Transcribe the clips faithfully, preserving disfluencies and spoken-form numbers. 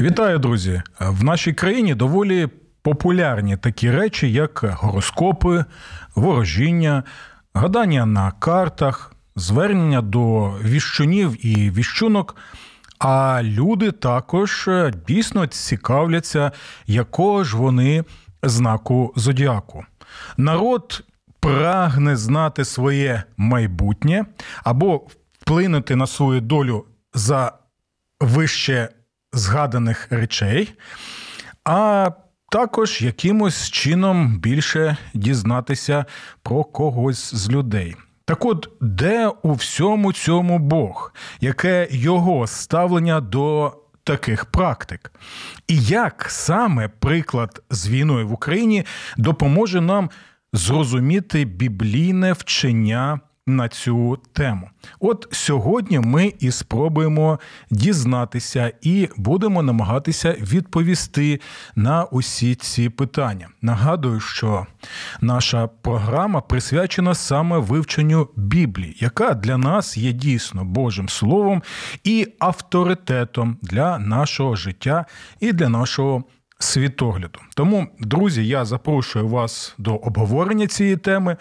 Вітаю, друзі! В нашій країні доволі популярні такі речі, як гороскопи, ворожіння, гадання на картах, звернення до віщунів і віщунок. А люди також дійсно цікавляться, якого ж вони знаку зодіаку. Народ прагне знати своє майбутнє або вплинути на свою долю за вище згаданих речей, а також якимось чином більше дізнатися про когось з людей. Так от, де у всьому цьому Бог? Яке його ставлення до таких практик? І як саме приклад з війною в Україні допоможе нам зрозуміти біблійне вчення на цю тему? От сьогодні ми і спробуємо дізнатися і будемо намагатися відповісти на усі ці питання. Нагадую, що наша програма присвячена саме вивченню Біблії, яка для нас є дійсно Божим Словом і авторитетом для нашого життя і для нашого світогляду. Тому, друзі, я запрошую вас до обговорення цієї теми.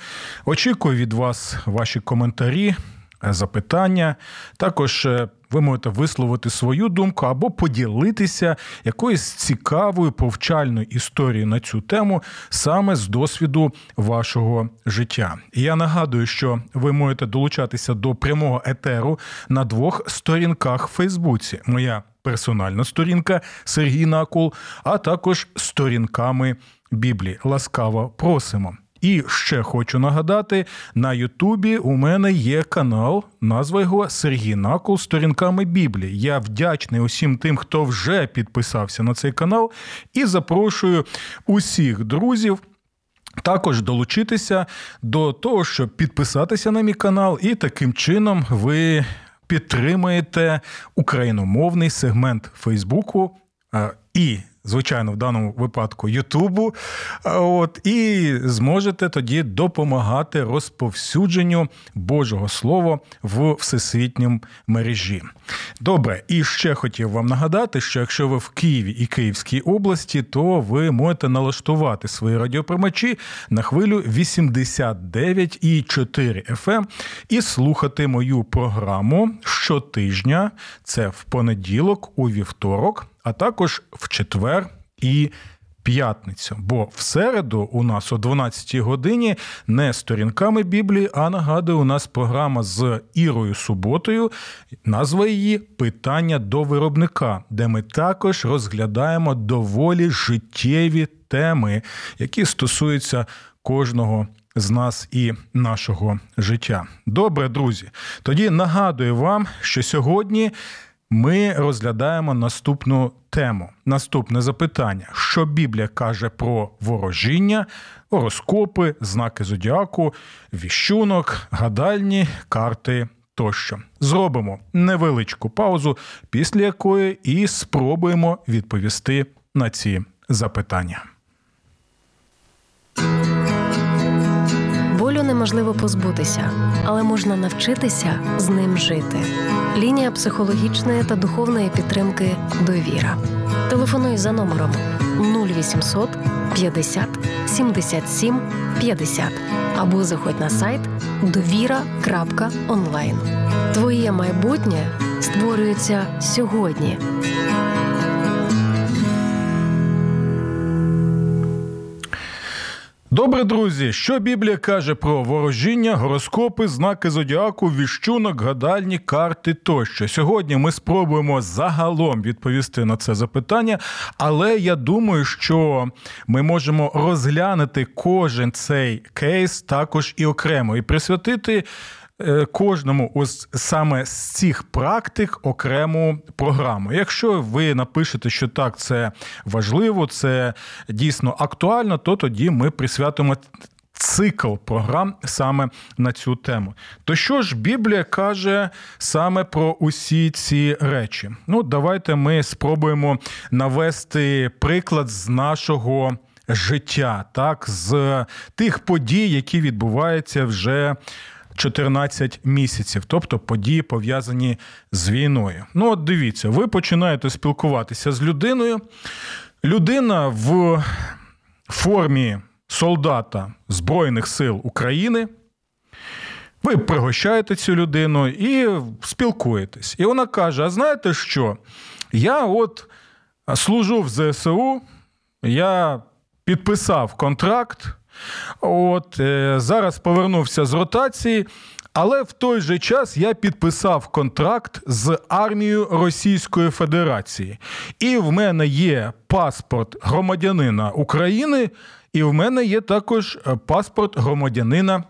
Очікую від вас ваші коментарі, запитання. Також ви можете висловити свою думку або поділитися якоюсь цікавою повчальною історією на цю тему саме з досвіду вашого життя. І я нагадую, що ви можете долучатися до прямого етеру на двох сторінках в Фейсбуці. Моя персональна сторінка Сергій Накул, а також сторінками Біблії. Ласкаво просимо. І ще хочу нагадати, на Ютубі у мене є канал, назва його Сергій Накул «Сторінками Біблії». Я вдячний усім тим, хто вже підписався на цей канал, і запрошую усіх друзів також долучитися до того, щоб підписатися на мій канал, і таким чином ви підтримаєте україномовний сегмент Фейсбуку і, звичайно, в даному випадку Ютубу, от, і зможете тоді допомагати розповсюдженню Божого Слова в всесвітнім мережі. Добре, і ще хотів вам нагадати, що якщо ви в Києві і Київській області, то ви можете налаштувати свої радіоприймачі на хвилю вісімдесят дев'ять цілих чотири десятих еф ем і слухати мою програму щотижня, це в понеділок, у вівторок, а також в четвер і п'ятницю. Бо в середу у нас о дванадцятій годині не «Сторінками Біблії», а, нагадую, у нас програма з Ірою Суботою, назва її «Питання до виробника», де ми також розглядаємо доволі життєві теми, які стосуються кожного з нас і нашого життя. Добре, друзі, тоді нагадую вам, що сьогодні ми розглядаємо наступну тему, наступне запитання. Що Біблія каже про ворожіння, гороскопи, знаки зодіаку, віщунок, гадальні, карти тощо. Зробимо невеличку паузу, після якої і спробуємо відповісти на ці запитання. Болю неможливо позбутися, але можна навчитися з ним жити. Лінія психологічної та духовної підтримки «Довіра». Телефонуй за номером нуль вісімсот п'ятдесят сімдесят сім п'ятдесят або заходь на сайт довіра крапка онлайн. Твоє майбутнє створюється сьогодні. Добре, друзі, що Біблія каже про ворожіння, гороскопи, знаки зодіаку, віщунок, гадальні, карти тощо. Сьогодні ми спробуємо загалом відповісти на це запитання, але я думаю, що ми можемо розглянути кожен цей кейс також і окремо, і присвятити кожному ось саме з цих практик окрему програму. Якщо ви напишете, що так, це важливо, це дійсно актуально, то тоді ми присвятимо цикл програм саме на цю тему. То що ж Біблія каже саме про усі ці речі? Ну, давайте ми спробуємо навести приклад з нашого життя, так, з тих подій, які відбуваються вже чотирнадцять місяців, тобто події, пов'язані з війною. Ну, от дивіться, ви починаєте спілкуватися з людиною. Людина в формі солдата Збройних сил України. Ви пригощаєте цю людину і спілкуєтесь. І вона каже, а знаєте що? Я от служу в ЗСУ, я підписав контракт, от зараз повернувся з ротації, але в той же час я підписав контракт з армією Російської Федерації. І в мене є паспорт громадянина України, і в мене є також паспорт громадянина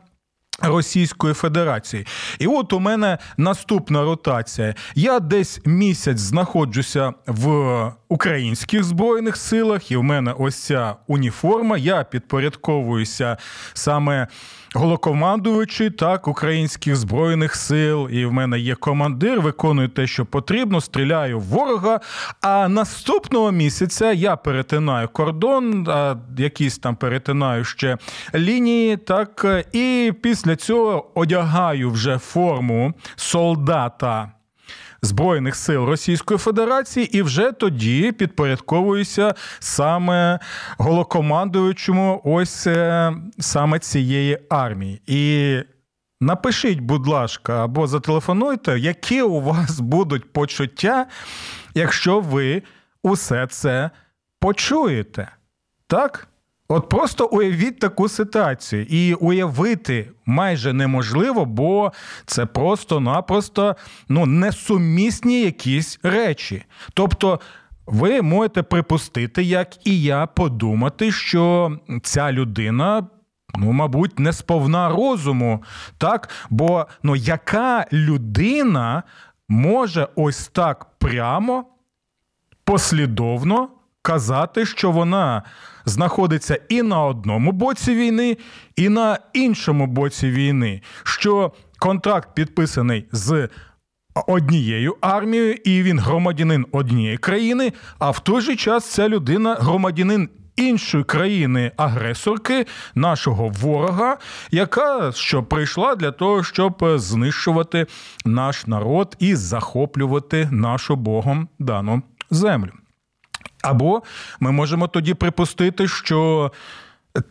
Російської Федерації. І от у мене наступна ротація. Я десь місяць знаходжуся в українських збройних силах, і в мене ось ця уніформа. Я підпорядковуюся саме голокомандуючий, так, українських збройних сил, і в мене є командир, виконую те, що потрібно, стріляю в ворога, а наступного місяця я перетинаю кордон, якісь там перетинаю ще лінії, так, і після цього одягаю вже форму солдата Збройних сил Російської Федерації і вже тоді підпорядковуюся саме голокомандуючому ось саме цієї армії. І напишіть, будь ласка, або зателефонуйте, які у вас будуть почуття, якщо ви усе це почуєте. Так? От просто уявіть таку ситуацію. І уявити майже неможливо, бо це просто-напросто, ну, несумісні якісь речі. Тобто ви можете припустити, як і я, подумати, що ця людина, ну, мабуть, не сповна розуму, так? Бо, ну, яка людина може ось так прямо, послідовно казати, що вона знаходиться і на одному боці війни, і на іншому боці війни, що контракт підписаний з однією армією, і він громадянин однієї країни, а в той же час ця людина громадянин іншої країни-агресорки, нашого ворога, яка що прийшла для того, щоб знищувати наш народ і захоплювати нашу Богом дану землю. Або ми можемо тоді припустити, що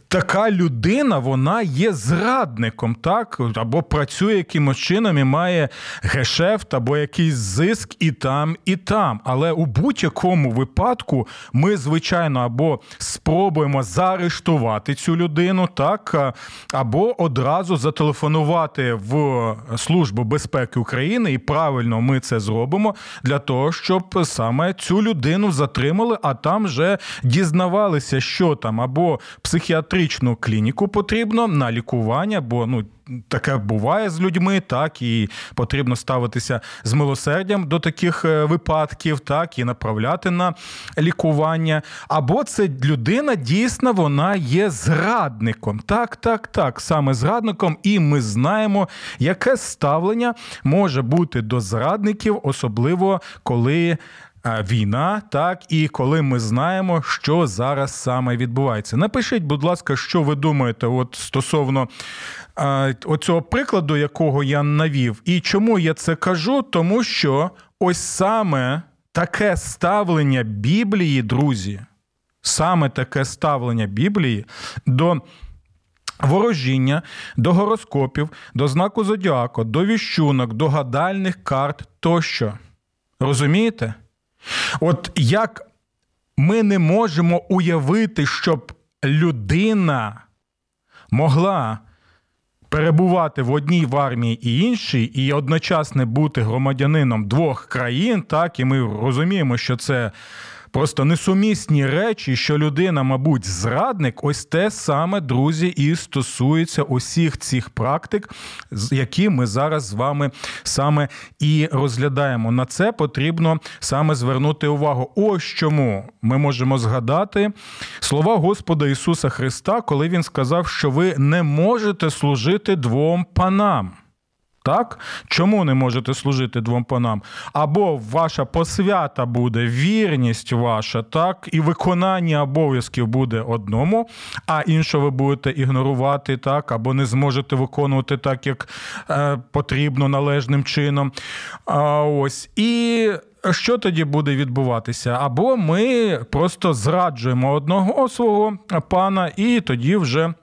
така людина, вона є зрадником, так? Або працює якимось чином і має гешефт, або якийсь зиск і там, і там. Але у будь-якому випадку ми, звичайно, або спробуємо заарештувати цю людину, так? Або одразу зателефонувати в Службу безпеки України, і правильно ми це зробимо, для того, щоб саме цю людину затримали, а там вже дізнавалися, що там, або психіатричні, психіатричну клініку потрібно на лікування, бо, ну, таке буває з людьми, так, і потрібно ставитися з милосердям до таких випадків, так, і направляти на лікування. Або це людина, дійсно, вона є зрадником. Так, так, так, саме зрадником, і ми знаємо, яке ставлення може бути до зрадників, особливо коли війна, так, і коли ми знаємо, що зараз саме відбувається. Напишіть, будь ласка, що ви думаєте от стосовно е, оцього прикладу, якого я навів. І чому я це кажу? Тому що ось саме таке ставлення Біблії, друзі, саме таке ставлення Біблії до ворожіння, до гороскопів, до знаку зодіаку, до віщунок, до гадальних карт тощо. Розумієте? От як ми не можемо уявити, щоб людина могла перебувати в одній в армії і іншій, і одночасно бути громадянином двох країн, так, і ми розуміємо, що це Просто несумісні речі, що людина, мабуть, зрадник, ось те саме, друзі, і стосується усіх цих практик, які ми зараз з вами саме і розглядаємо. На це потрібно саме звернути увагу. Ось чому ми можемо згадати слова Господа Ісуса Христа, коли Він сказав, що ви не можете служити двом панам. Так? Чому не можете служити двом панам? Або ваша посвята буде, вірність ваша, так, і виконання обов'язків буде одному, а іншого ви будете ігнорувати, так, або не зможете виконувати так, як е, потрібно, належним чином. А ось. І що тоді буде відбуватися? Або ми просто зраджуємо одного свого пана, і тоді вже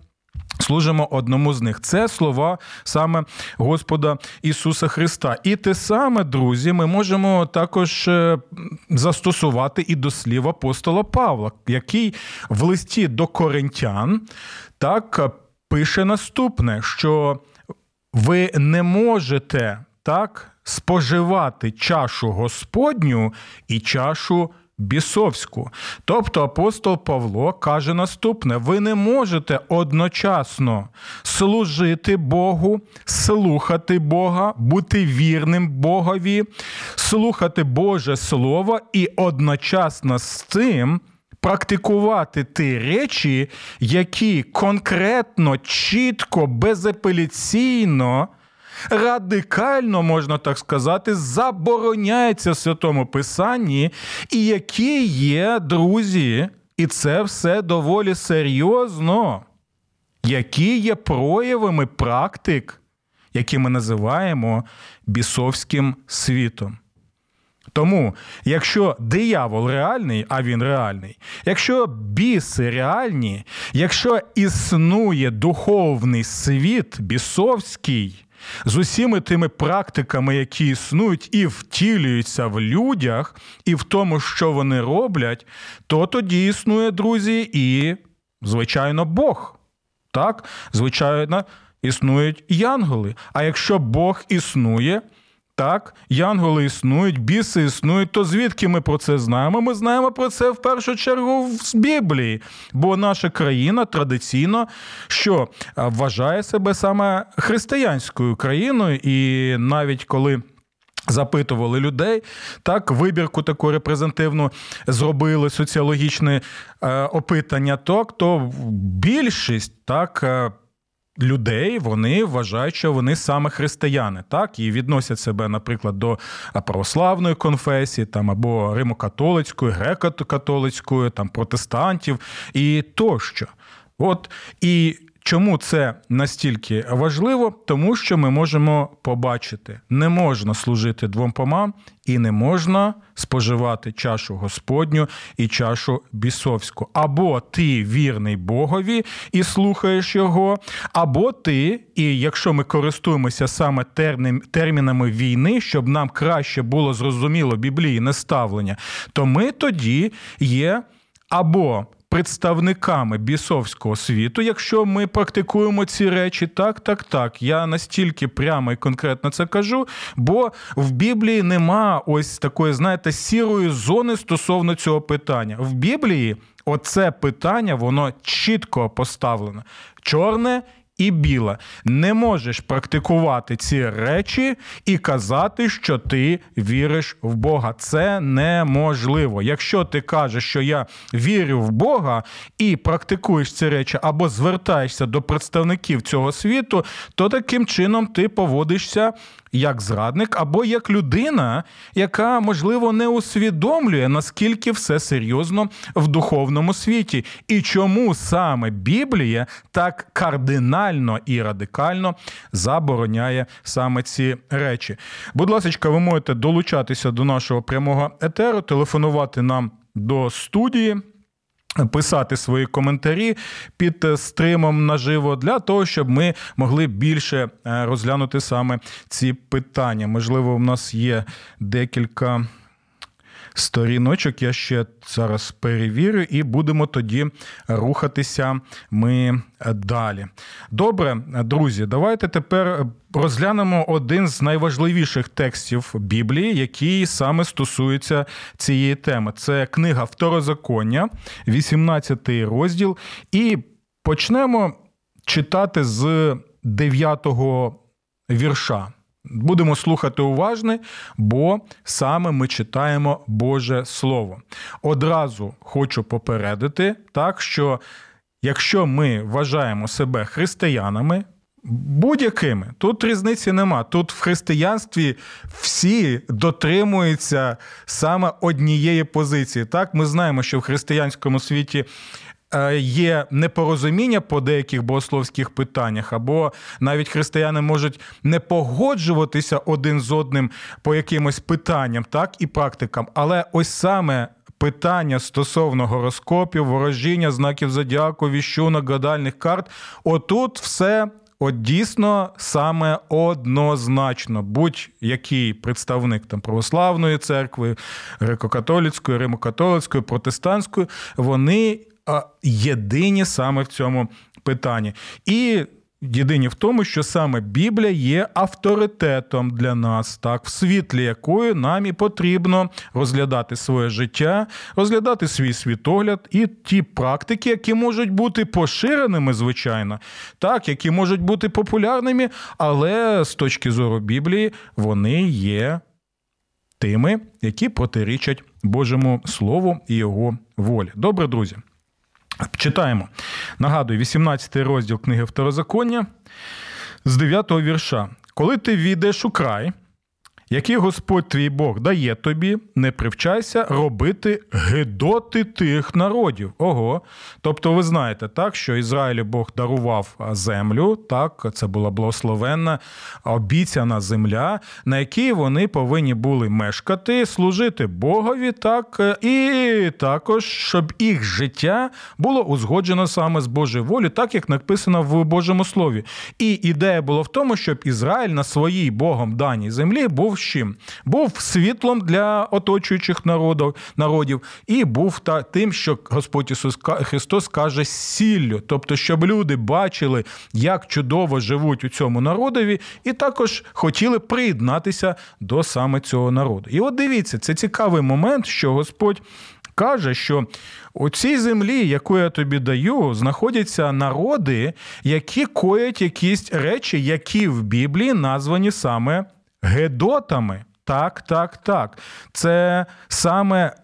служимо одному з них. Це слова саме Господа Ісуса Христа. І те саме, друзі, ми можемо також застосувати і до слів апостола Павла, який в листі до Коринтян так пише наступне, що ви не можете так споживати чашу Господню і чашу бісовську. Тобто апостол Павло каже наступне: ви не можете одночасно служити Богу, слухати Бога, бути вірним Богові, слухати Боже Слово і одночасно з тим практикувати ті речі, які конкретно, чітко, безапеляційно, радикально, можна так сказати, забороняється в Святому Писанні, і які є, друзі, і це все доволі серйозно, які є проявами практик, які ми називаємо бісовським світом. Тому, якщо диявол реальний, а він реальний, якщо біси реальні, якщо існує духовний світ бісовський, з усіми тими практиками, які існують і втілюються в людях, і в тому, що вони роблять, то тоді існує, друзі, і, звичайно, Бог. Так? Звичайно, існують янголи. А якщо Бог існує, так, янголи існують, біси існують, то звідки ми про це знаємо? Ми знаємо про це в першу чергу з Біблії, бо наша країна традиційно, що вважає себе саме християнською країною, і навіть коли запитували людей, так, вибірку таку репрезентативну зробили, соціологічне е, опитання, так, то більшість, так, людей, вони вважають, що вони саме християни, так, і відносять себе, наприклад, до православної конфесії, там, або римокатолицької, греко-католицької, там, протестантів і тощо. От, і чому це настільки важливо? Тому що ми можемо побачити, не можна служити двом панам і не можна споживати чашу Господню і чашу бісовську. Або ти вірний Богові і слухаєш Його, або ти, і якщо ми користуємося саме термінами війни, щоб нам краще було зрозуміло біблійне ставлення, то ми тоді є або представниками бісовського світу, якщо ми практикуємо ці речі, так, так, так. Я настільки прямо і конкретно це кажу, бо в Біблії нема ось такої, знаєте, сірої зони стосовно цього питання. В Біблії оце питання, воно чітко поставлено. Чорне і біле. Не можеш практикувати ці речі і казати, що ти віриш в Бога. Це неможливо. Якщо ти кажеш, що я вірю в Бога і практикуєш ці речі або звертаєшся до представників цього світу, то таким чином ти поводишся як зрадник або як людина, яка, можливо, не усвідомлює, наскільки все серйозно в духовному світі. І чому саме Біблія так кардинально і радикально забороняє саме ці речі. Будь ласка, ви можете долучатися до нашого прямого етеру, телефонувати нам до студії, писати свої коментарі під стримом наживо для того, щоб ми могли більше розглянути саме ці питання. Можливо, у нас є декілька сторіночок. Я ще зараз перевірю і будемо тоді рухатися ми далі. Добре, друзі, давайте тепер розглянемо один з найважливіших текстів Біблії, який саме стосується цієї теми. Це книга Второзаконня, вісімнадцятий розділ. І почнемо читати з дев'ятого вірша. Будемо слухати уважно, бо саме ми читаємо Боже Слово. Одразу хочу попередити, так, що якщо ми вважаємо себе християнами, будь-якими, тут різниці нема, тут в християнстві всі дотримуються саме однієї позиції. Так, ми знаємо, що в християнському світі є непорозуміння по деяких богословських питаннях, або навіть християни можуть не погоджуватися один з одним по якимось питанням, так, і практикам. Але ось саме питання стосовно гороскопів, ворожіння, знаків зодіаку, віщунок, гадальних карт, отут все от дійсно саме однозначно. Будь-який представник там православної церкви, греко-католицької, римо-католицької, протестантської, вони єдині саме в цьому питанні. І єдині в тому, що саме Біблія є авторитетом для нас, так, в світлі якої нам і потрібно розглядати своє життя, розглядати свій світогляд і ті практики, які можуть бути поширеними, звичайно, так, які можуть бути популярними, але з точки зору Біблії вони є тими, які протирічать Божому Слову і Його волі. Добре, друзі. Читаємо. Нагадую, вісімнадцятий розділ книги Второзаконня з дев'ятого вірша. «Коли ти війдеш у край, який Господь твій Бог дає тобі, не привчайся робити гидоти тих народів». Ого! Тобто ви знаєте, так, що Ізраїлю Бог дарував землю, так, це була благословенна, обіцяна земля, на якій вони повинні були мешкати, служити Богові, так, і також, щоб їх життя було узгоджено саме з Божою волею, так, як написано в Божому Слові. І ідея була в тому, щоб Ізраїль на своїй Богом даній землі був чим? Був світлом для оточуючих народів, народів і був та, тим, що Господь Ісус Христос каже, сіллю. Тобто, щоб люди бачили, як чудово живуть у цьому народові, і також хотіли приєднатися до саме цього народу. І от дивіться, це цікавий момент, що Господь каже, що у цій землі, яку я тобі даю, знаходяться народи, які коять якісь речі, які в Біблії названі саме гедотами. Так, так, так. Це саме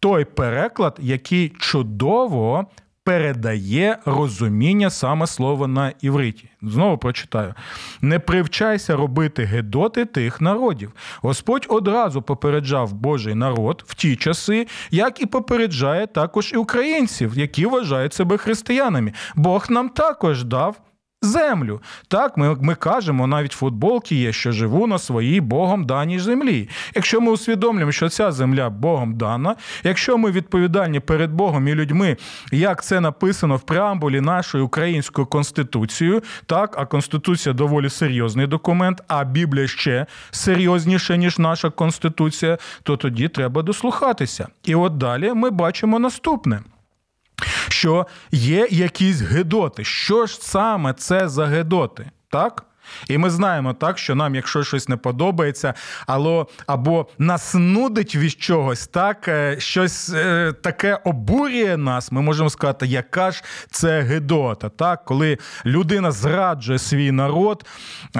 той переклад, який чудово передає розуміння саме слова на івриті. Знову прочитаю. «Не привчайся робити гедоти тих народів». Господь одразу попереджав Божий народ в ті часи, як і попереджає також і українців, які вважають себе християнами. Бог нам також дав землю. Так, ми, ми кажемо, навіть футболки є, що живу на своїй Богом даній землі. Якщо ми усвідомлюємо, що ця земля Богом дана, якщо ми відповідальні перед Богом і людьми, як це написано в преамбулі нашої української Конституції, так, а Конституція доволі серйозний документ, а Біблія ще серйозніше, ніж наша Конституція, то тоді треба дослухатися. І от далі ми бачимо наступне. Що є якісь гедоти. Що ж саме це за гедоти, так? І ми знаємо, так, що нам, якщо щось не подобається, або, або нас нудить від чогось, так, щось е, таке обурює нас, ми можемо сказати, яка ж це гедота, так, коли людина зраджує свій народ,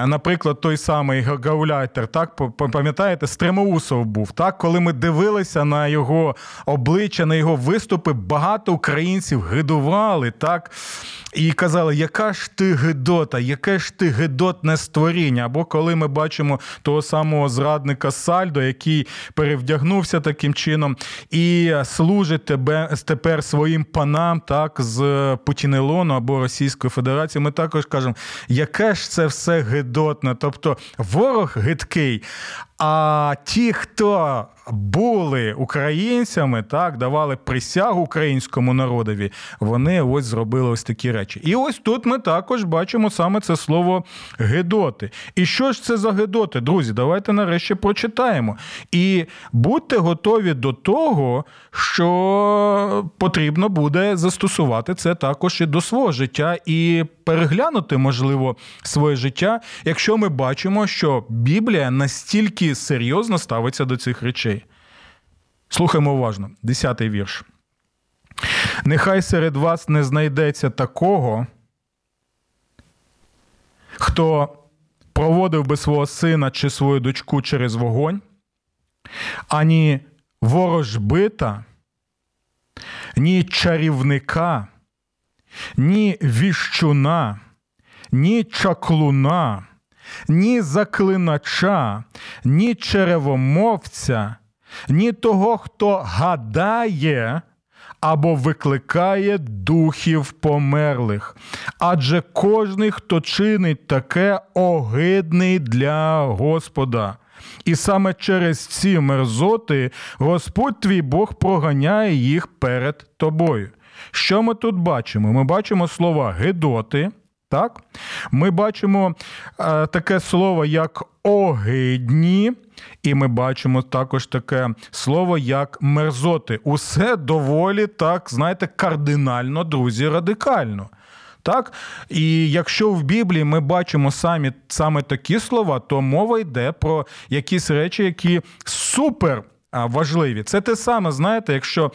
наприклад, той самий гауляйтер, так, пам'ятаєте, Стремоусов був, так, коли ми дивилися на його обличчя, на його виступи, багато українців гидували, так, і казали, яка ж ти гедота, яке ж ти гедота, нестворіння. Або коли ми бачимо того самого зрадника Сальдо, який перевдягнувся таким чином і служить тебе, тепер своїм панам, так, з Путінелону або Російської Федерації, ми також кажемо, яке ж це все гидотне. Тобто ворог гидкий, А ті, хто були українцями, так, давали присягу українському народові, вони ось зробили ось такі речі. І ось тут ми також бачимо саме це слово «гедоти». І що ж це за гедоти, друзі? Давайте нарешті прочитаємо. І будьте готові до того, що потрібно буде застосувати це також і до свого життя, і переглянути, можливо, своє життя, якщо ми бачимо, що Біблія настільки серйозно ставиться до цих речей. Слухаємо уважно. Десятий вірш. «Нехай серед вас не знайдеться такого, хто проводив би свого сина чи свою дочку через вогонь, ані ворожбита, ні чарівника, ні віщуна, ні чаклуна, ні заклинача, ні черевомовця, ні того, хто гадає або викликає духів померлих. Адже кожний, хто чинить таке, огидний для Господа. І саме через ці мерзоти Господь твій Бог проганяє їх перед тобою». Що ми тут бачимо? Ми бачимо слова «гедоти», так? Ми бачимо е, таке слово, як «огидні», і ми бачимо також таке слово, як «мерзоти». Усе доволі, так, знаєте, кардинально, друзі, радикально. Так? І якщо в Біблії ми бачимо самі, саме такі слова, то мова йде про якісь речі, які супер важливі. Це те саме, знаєте, якщо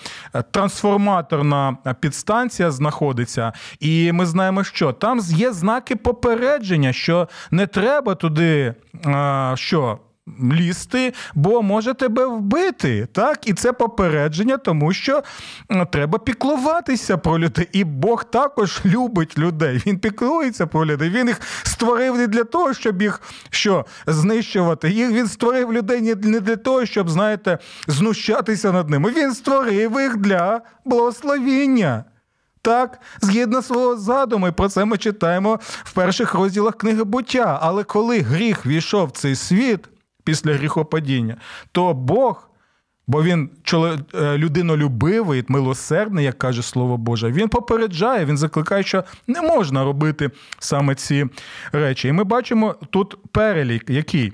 трансформаторна підстанція знаходиться, і ми знаємо, що там є знаки попередження, що не треба туди, що лізти, бо може тебе вбити, так? І це попередження, тому що треба піклуватися про людей. І Бог також любить людей. Він піклується про людей. Він їх створив не для того, щоб їх що, знищувати. Їх він створив людей не для того, щоб, знаєте, знущатися над ними. Він створив їх для благословіння. Так, згідно свого задуму, і про це ми читаємо в перших розділах книги «Буття». Але коли гріх війшов в цей світ, після гріхопадіння, то Бог, бо він людинолюбивий, милосердний, як каже Слово Боже, він попереджає, він закликає, що не можна робити саме ці речі. І ми бачимо тут перелік, який?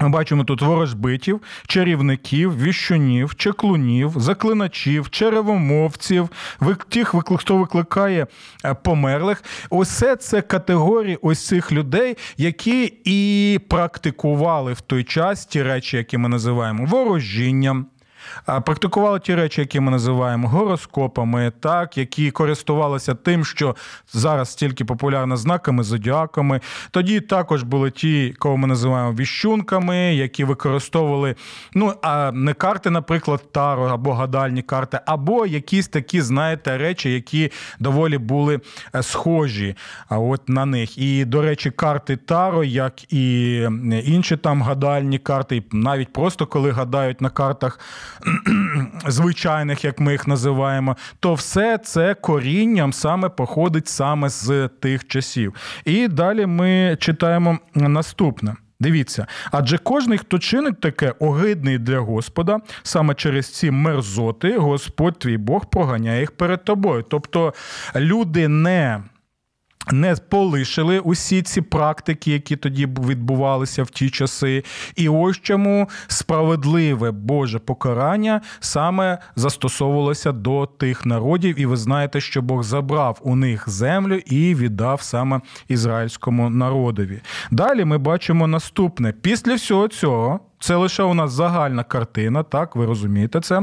Ми бачимо тут ворожбитів, чарівників, віщунів, чаклунів, заклиначів, черевомовців, тих, хто викликає померлих. Усе це категорії ось цих людей, які і практикували в той час ті речі, які ми називаємо ворожінням, практикували ті речі, які ми називаємо гороскопами, так, які користувалися тим, що зараз тільки популярно знаками, зодіаками. Тоді також були ті, кого ми називаємо віщунками, які використовували, ну, а не карти, наприклад, таро або гадальні карти, або якісь такі, знаєте, речі, які доволі були схожі от на них. І, до речі, карти таро, як і інші там гадальні карти, навіть просто коли гадають на картах звичайних, як ми їх називаємо, то все це корінням саме походить саме з тих часів. І далі ми читаємо наступне. Дивіться. «Адже кожний, хто чинить таке, огидний для Господа, саме через ці мерзоти Господь твій Бог проганяє їх перед тобою». Тобто люди не... не полишили усі ці практики, які тоді відбувалися в ті часи. І ось чому справедливе Боже покарання саме застосовувалося до тих народів. І ви знаєте, що Бог забрав у них землю і віддав саме ізраїльському народові. Далі ми бачимо наступне. Після всього цього, це лише у нас загальна картина, так, ви розумієте це,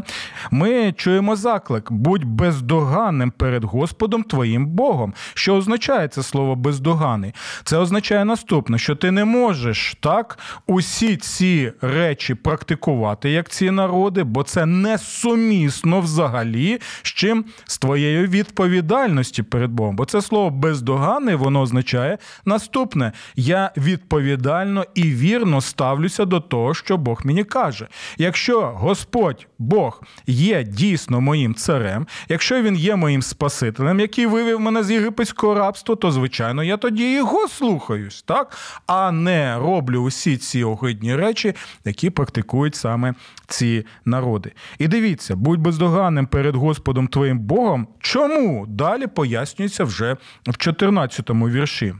ми чуємо заклик «Будь бездоганним перед Господом твоїм Богом». Що означає це слово «бездоганий»? Це означає наступне, що ти не можеш, так, усі ці речі практикувати, як ці народи, бо це несумісно взагалі з чим? З твоєю відповідальності перед Богом. Бо це слово «бездоганий», воно означає наступне. Я відповідально і вірно ставлюся до того, що Бог мені каже. Якщо Господь Бог є дійсно моїм царем, якщо Він є моїм спасителем, який вивів мене з єгипетського рабства, то, звичайно, я тоді його слухаюсь, так? А не роблю усі ці огидні речі, які практикують саме ці народи. І дивіться, будь бездоганним перед Господом твоїм Богом. Чому? Далі пояснюється вже в чотирнадцятому вірші.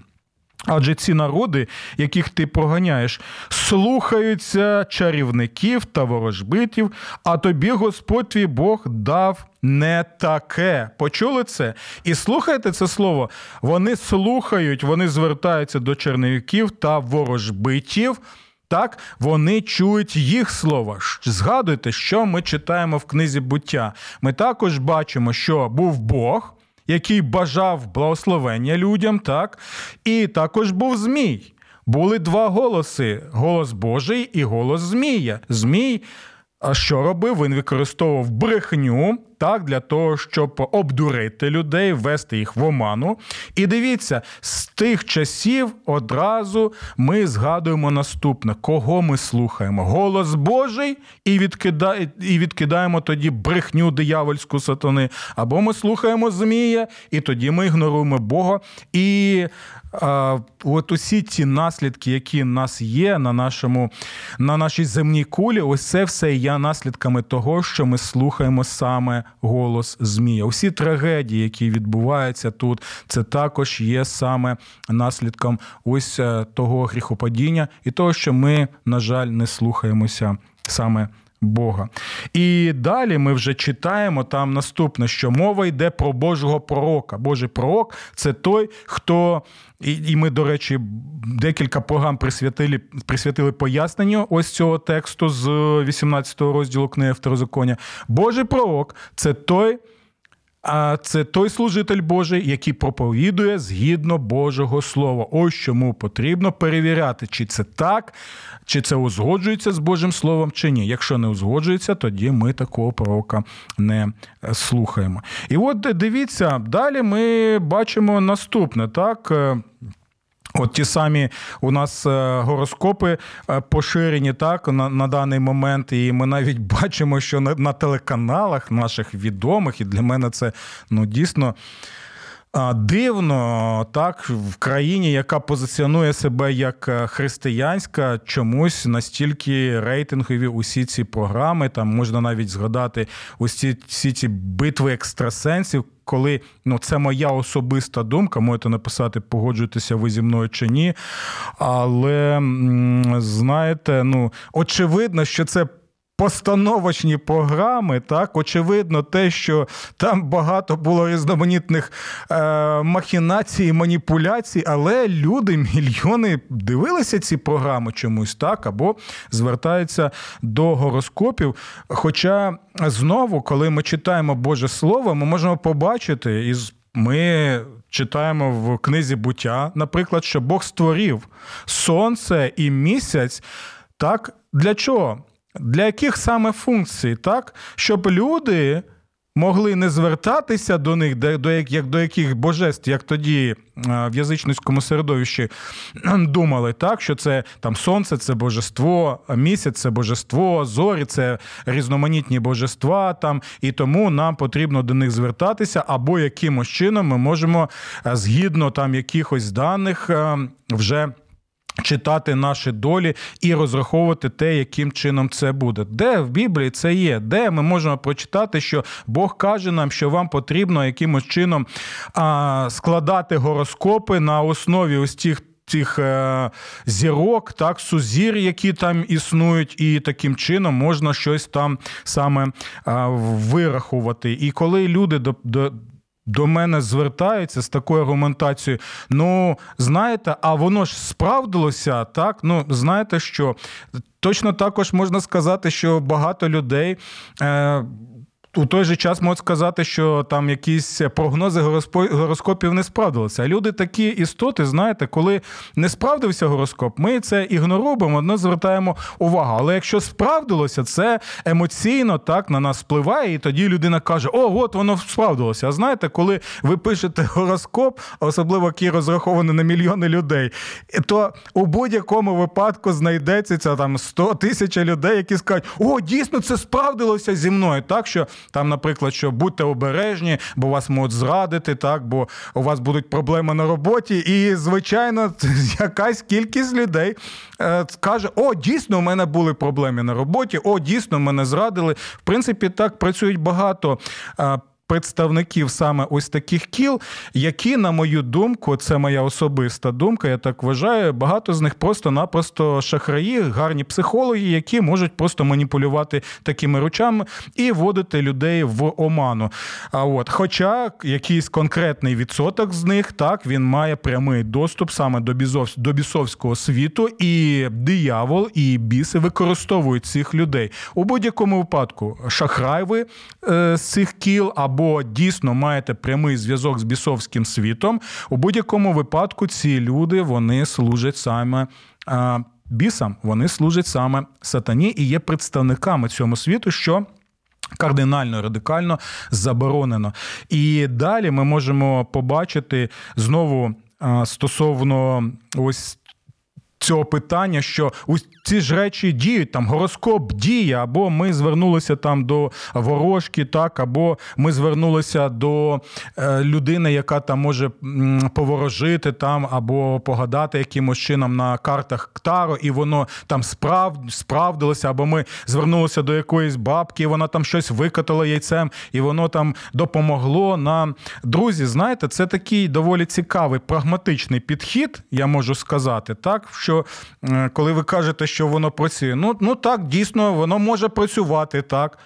Адже ці народи, яких ти проганяєш, слухаються чарівників та ворожбитів, а тобі Господь твій Бог дав не таке. Почули це? І слухайте це слово. Вони слухають, вони звертаються до чарівників та ворожбитів. Так, вони чують їх слова. Згадуйте, що ми читаємо в книзі «Буття». Ми також бачимо, що був Бог, який бажав благословення людям, так? І також був змій. Були два голоси: голос Божий і голос змія. Змій, а що робив? Він використовував брехню, так, для того, щоб обдурити людей, ввести їх в оману. І дивіться, з тих часів одразу ми згадуємо наступне. Кого ми слухаємо? Голос Божий і, відкида... і відкидаємо тоді брехню диявольську сатани. Або ми слухаємо змія, і тоді ми ігноруємо Бога. І а, от усі ці наслідки, які в нас є на, нашому, на нашій земній кулі, ось це все є наслідками того, що ми слухаємо саме голос змія. Усі трагедії, які відбуваються тут, це також є саме наслідком ось того гріхопадіння і того, що ми, на жаль, не слухаємося саме Бога. І далі ми вже читаємо там наступне, що мова йде про Божого пророка. Божий пророк – це той, хто, і ми, до речі, декілька програм присвятили, присвятили поясненню ось цього тексту з вісімнадцятого розділу книги Второзаконня. Божий пророк – це той, а це той служитель Божий, який проповідує згідно Божого Слова. Ось чому потрібно перевіряти, чи це так, чи це узгоджується з Божим Словом, чи ні. Якщо не узгоджується, тоді ми такого пророка не слухаємо. І от дивіться, далі ми бачимо наступне, так? От ті самі у нас гороскопи поширені, так, на, на даний момент, і ми навіть бачимо, що на, на телеканалах наших відомих, і для мене це, ну, дійсно дивно, так, в країні, яка позиціонує себе як християнська, чомусь настільки рейтингові усі ці програми, там можна навіть згадати усі всі ці битви екстрасенсів, коли, ну, це моя особиста думка, можете написати, погоджуєтеся ви зі мною чи ні, але, знаєте, ну, очевидно, що це постановочні програми, так, очевидно те, що там багато було різноманітних е, махінацій, маніпуляцій, але люди, мільйони дивилися ці програми чомусь, так, або звертаються до гороскопів. Хоча, знову, коли ми читаємо Боже Слово, ми можемо побачити, і ми читаємо в книзі «Буття», наприклад, що Бог створив сонце і місяць, так, для чого? Для яких саме функцій, так? Щоб люди могли не звертатися до них, до, як, до яких божеств, як тоді в язичницькому середовищі думали, так? Що це там сонце – це божество, місяць – це божество, зорі – це різноманітні божества, там, і тому нам потрібно до них звертатися, або якимось чином ми можемо згідно там якихось даних вже читати наші долі і розраховувати те, яким чином це буде. Де в Біблії це є? Де ми можемо прочитати, що Бог каже нам, що вам потрібно якимось чином а, складати гороскопи на основі ось тих, тих е, зірок, так, сузір, які там існують, і таким чином можна щось там саме е, вирахувати. І коли люди до, до До мене звертаються з такою аргументацією, ну, знаєте, а воно ж справдилося, так? Ну, знаєте, що точно також можна сказати, що багато людей е, у той же час можуть сказати, що там якісь прогнози гороскопів не справдилися. А люди такі істоти, знаєте, коли не справдився гороскоп, ми це ігноруємо, не звертаємо увагу. Але якщо справдилося, це емоційно так на нас впливає, і тоді людина каже: о, от воно справдилося. А знаєте, коли ви пишете гороскоп, особливо який розрахований на мільйони людей, то у будь-якому випадку знайдеться ця, там сто тисяч людей, які скажуть: о, дійсно, це справдилося зі мною. Так що там, наприклад, що будьте обережні, бо вас можуть зрадити, так, бо у вас будуть проблеми на роботі. І, звичайно, якась кількість людей е, каже: о, дійсно, в мене були проблеми на роботі, о, дійсно, мене зрадили. В принципі, так працюють багато е, представників саме ось таких кіл, які, на мою думку, це моя особиста думка, я так вважаю, багато з них просто-напросто шахраї, гарні психологи, які можуть просто маніпулювати такими речами і вводити людей в оману. А от, хоча якийсь конкретний відсоток з них, так, він має прямий доступ саме до, бізов... до бісовського світу, і диявол, і біси використовують цих людей. У будь-якому випадку шахрайви е, з цих кіл або бо дійсно маєте прямий зв'язок з бісовським світом, у будь-якому випадку ці люди, вони служать саме а, бісам, вони служать саме сатані і є представниками цьому світу, що кардинально, радикально заборонено. І далі ми можемо побачити знову а, стосовно ось цього питання, що ці ж речі діють, там гороскоп діє, або ми звернулися там до ворожки, так, або ми звернулися до людини, яка там може поворожити там, або погадати якимось чином на картах Таро, і воно там справ... справдилося, або ми звернулися до якоїсь бабки, і вона там щось викатала яйцем, і воно там допомогло нам. Друзі, знаєте, це такий доволі цікавий, прагматичний підхід, я можу сказати, так, що коли ви кажете, що воно працює, ну, ну так, дійсно, воно може працювати, так.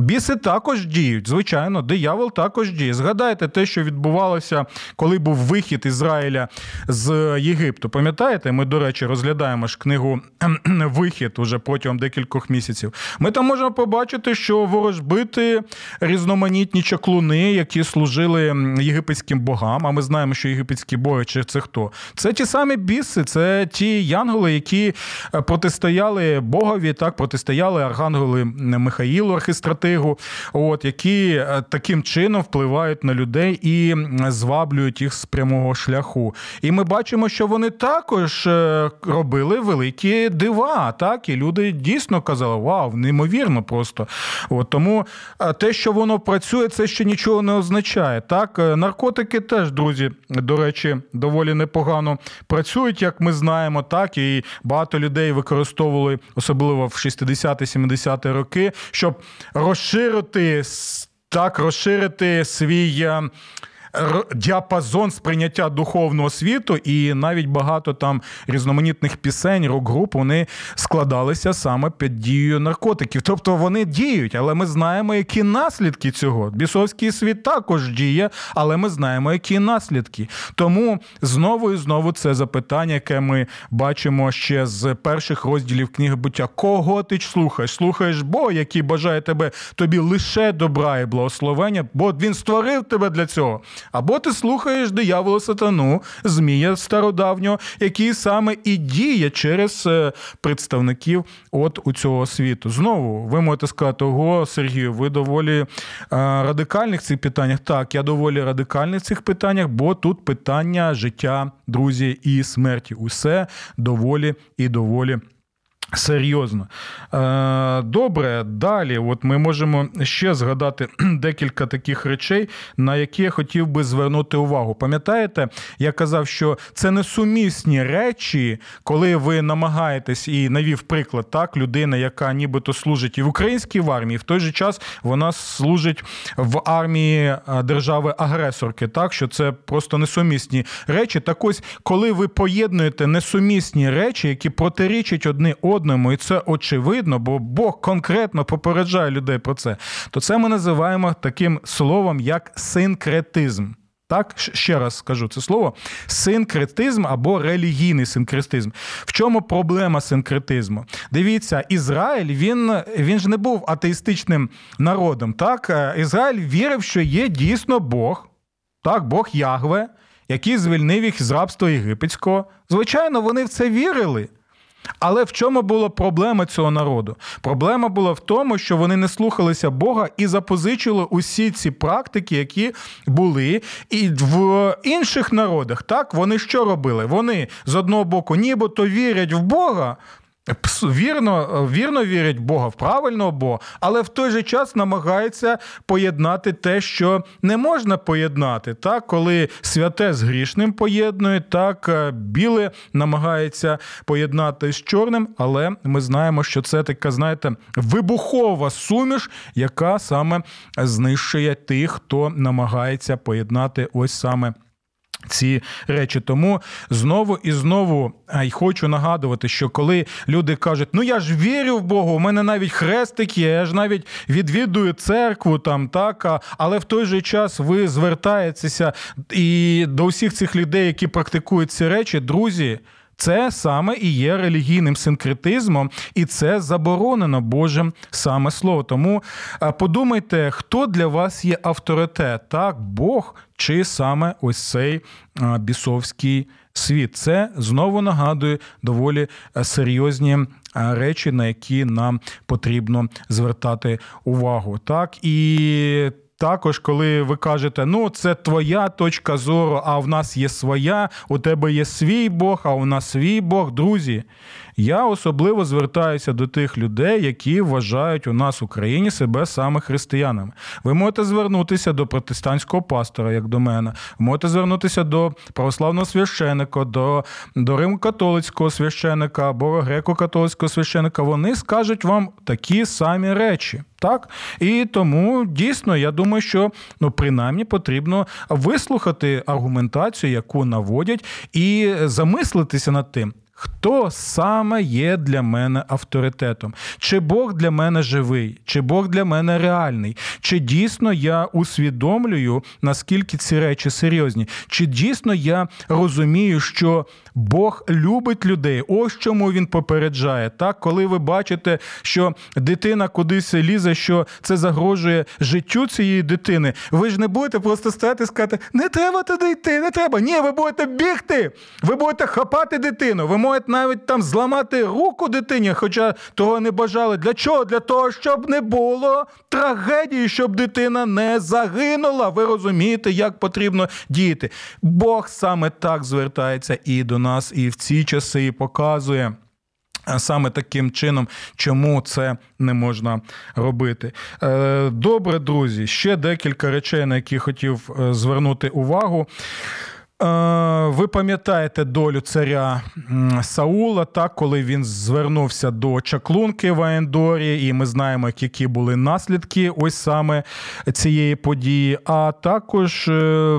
Біси також діють, звичайно, диявол також діє. Згадайте те, що відбувалося, коли був вихід Ізраїля з Єгипту. Пам'ятаєте? Ми, до речі, розглядаємо ж книгу «Вихід» уже протягом декількох місяців. Ми там можемо побачити, що ворожбити різноманітні чаклуни, які служили єгипетським богам, а ми знаємо, що єгипетські боги, чи це хто? Це ті самі біси, це ті янголи, які протистояли богові, так, протистояли архангели Михаїлу, архистратегу, От, які таким чином впливають на людей і зваблюють їх з прямого шляху. І ми бачимо, що вони також робили великі дива, так? І люди дійсно казали: вау, неймовірно просто. От, тому те, що воно працює, це ще нічого не означає. Так? Наркотики теж, друзі, до речі, доволі непогано працюють, як ми знаємо, так? І багато людей використовували, особливо в шістдесяті-сімдесяті роки, щоб розширити, так, розширити свій діапазон сприйняття духовного світу, і навіть багато там різноманітних пісень, рок-груп, вони складалися саме під дією наркотиків. Тобто вони діють, але ми знаємо, які наслідки цього. Бісовський світ також діє, але ми знаємо, які наслідки. Тому знову і знову це запитання, яке ми бачимо ще з перших розділів книги «Буття». Кого ти слухаєш? Слухаєш Бога, який бажає тебе, тобі лише добра і благословення, бо він створив тебе для цього. Або ти слухаєш диявола сатану, змія стародавнього, який саме і діє через представників от у цього світу. Знову, ви можете сказати: ого, Сергію, ви доволі радикальні в цих питаннях. Так, я доволі радикальний в цих питаннях, бо тут питання життя, друзі, і смерті. Усе доволі і доволі серйозно. Добре, далі от ми можемо ще згадати декілька таких речей, на які я хотів би звернути увагу. Пам'ятаєте, я казав, що це несумісні речі, коли ви намагаєтесь, і навів приклад, так, людина, яка нібито служить і в українській армії, в той же час вона служить в армії держави-агресорки, так, що це просто несумісні речі. Так ось, коли ви поєднуєте несумісні речі, які протирічать одне одному, одному, і це очевидно, бо Бог конкретно попереджає людей про це, то це ми називаємо таким словом, як синкретизм. Так, ще раз скажу це слово. Синкретизм або релігійний синкретизм. В чому проблема синкретизму? Дивіться, Ізраїль, він, він ж не був атеїстичним народом. Так, Ізраїль вірив, що є дійсно Бог, так, Бог Ягве, який звільнив їх з рабства єгипетського. Звичайно, вони в це вірили. Але в чому була проблема цього народу? Проблема була в тому, що вони не слухалися Бога і запозичили усі ці практики, які були і в інших народах. Так, вони що робили? Вони, з одного боку, нібито вірять в Бога, вірно, вірно вірять в Бога, в правильного Бога, але в той же час намагаються поєднати те, що не можна поєднати. Так, коли святе з грішним поєднують, так, біле намагається поєднати з чорним, але ми знаємо, що це така, знаєте, вибухова суміш, яка саме знищує тих, хто намагається поєднати ось саме ці речі. Тому знову і знову й хочу нагадувати, що коли люди кажуть, ну я ж вірю в Бога, у мене навіть хрестик є, я ж навіть відвідую церкву, там, так, але в той же час ви звертаєтеся і до всіх цих людей, які практикують ці речі, друзі, це саме і є релігійним синкретизмом, і це заборонено Божим саме слово. Тому подумайте, хто для вас є авторитет, так, Бог чи саме ось цей бісовський світ. Це, знову нагадую, доволі серйозні речі, на які нам потрібно звертати увагу. Так, і також, коли ви кажете, ну, це твоя точка зору, а в нас є своя, у тебе є свій Бог, а у нас свій Бог. Друзі, я особливо звертаюся до тих людей, які вважають у нас в Україні себе саме християнами. Ви можете звернутися до протестантського пастора, як до мене, можете звернутися до православного священика, до, до римо-католицького священика або греко-католицького священика. Вони скажуть вам такі самі речі. Так? І тому, дійсно, я думаю, що, ну, принаймні потрібно вислухати аргументацію, яку наводять, і замислитися над тим, хто саме є для мене авторитетом? Чи Бог для мене живий? Чи Бог для мене реальний? Чи дійсно я усвідомлюю, наскільки ці речі серйозні? Чи дійсно я розумію, що Бог любить людей? Ось чому він попереджає. Так, коли ви бачите, що дитина кудись лізе, що це загрожує життю цієї дитини, ви ж не будете просто стояти і сказати, не треба туди йти, не треба. Ні, ви будете бігти, ви будете хапати дитину, ви можуть навіть там зламати руку дитині, хоча того не бажали. Для чого? Для того, щоб не було трагедії, щоб дитина не загинула. Ви розумієте, як потрібно діяти. Бог саме так звертається і до нас, і в ці часи, і показує саме таким чином, чому це не можна робити. Добре, друзі, ще декілька речей, на які хотів звернути увагу. Ви пам'ятаєте долю царя Саула, так, коли він звернувся до чаклунки в Ендорі, і ми знаємо, які були наслідки ось саме цієї події. А також,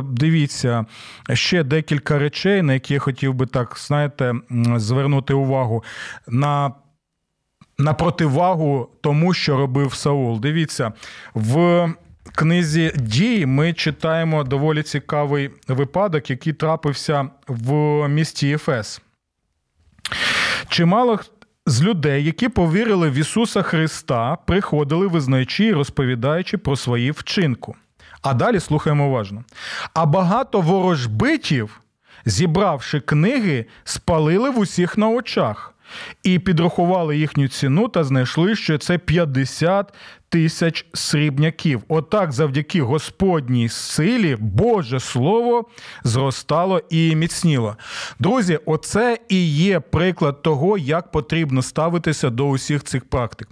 дивіться, ще декілька речей, на які я хотів би так, знаєте, звернути увагу, на, на противагу тому, що робив Саул. Дивіться, в книзі «Дії» ми читаємо доволі цікавий випадок, який трапився в місті Ефес. Чимало з людей, які повірили в Ісуса Христа, приходили, визнаючи і розповідаючи про свої вчинки. А далі слухаємо уважно. А багато ворожбитів, зібравши книги, спалили в усіх на очах. І підрахували їхню ціну та знайшли, що це п'ятдесят тисяч срібняків. Отак завдяки Господній силі Боже Слово зростало і міцніло. Друзі, оце і є приклад того, як потрібно ставитися до усіх цих практик.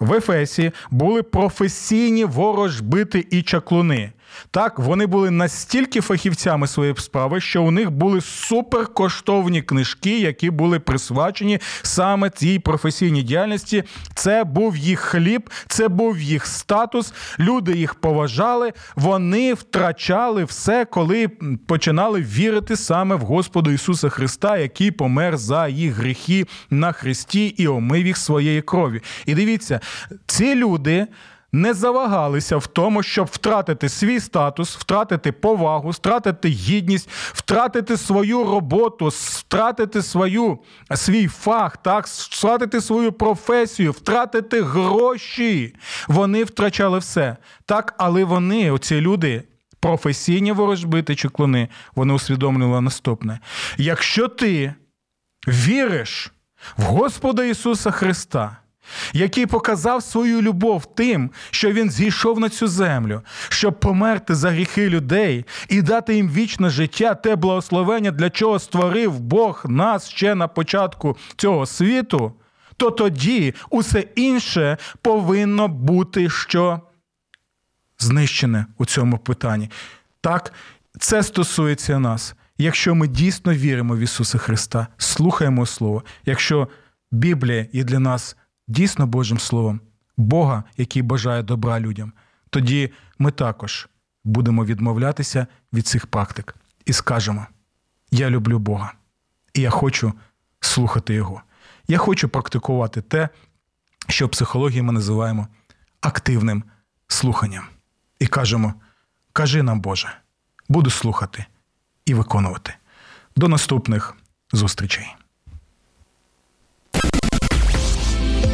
В Ефесі були професійні ворожбити і чаклуни. Так, вони були настільки фахівцями своєї справи, що у них були суперкоштовні книжки, які були присвячені саме цій професійній діяльності. Це був їх хліб, це був їх статус, люди їх поважали, вони втрачали все, коли починали вірити саме в Господа Ісуса Христа, який помер за їх гріхи на хресті і омив їх своєї крові. І дивіться, ці люди не завагалися в тому, щоб втратити свій статус, втратити повагу, втратити гідність, втратити свою роботу, втратити свою, свій фах, так? Втратити свою професію, втратити гроші. Вони втрачали все. Так, але вони, оці люди, професійні ворожбити чи клони, вони усвідомлювали наступне. Якщо ти віриш в Господа Ісуса Христа, який показав свою любов тим, що Він зійшов на цю землю, щоб померти за гріхи людей і дати їм вічне життя, те благословення, для чого створив Бог нас ще на початку цього світу, то тоді усе інше повинно бути що знищене у цьому питанні. Так, це стосується нас. Якщо ми дійсно віримо в Ісуса Христа, слухаємо Слово, якщо Біблія є для нас дійсно Божим Словом, Бога, який бажає добра людям, тоді ми також будемо відмовлятися від цих практик і скажемо: я люблю Бога, і я хочу слухати Його. Я хочу практикувати те, що в психології ми називаємо активним слуханням. І кажемо: кажи нам, Боже, буду слухати і виконувати. До наступних зустрічей.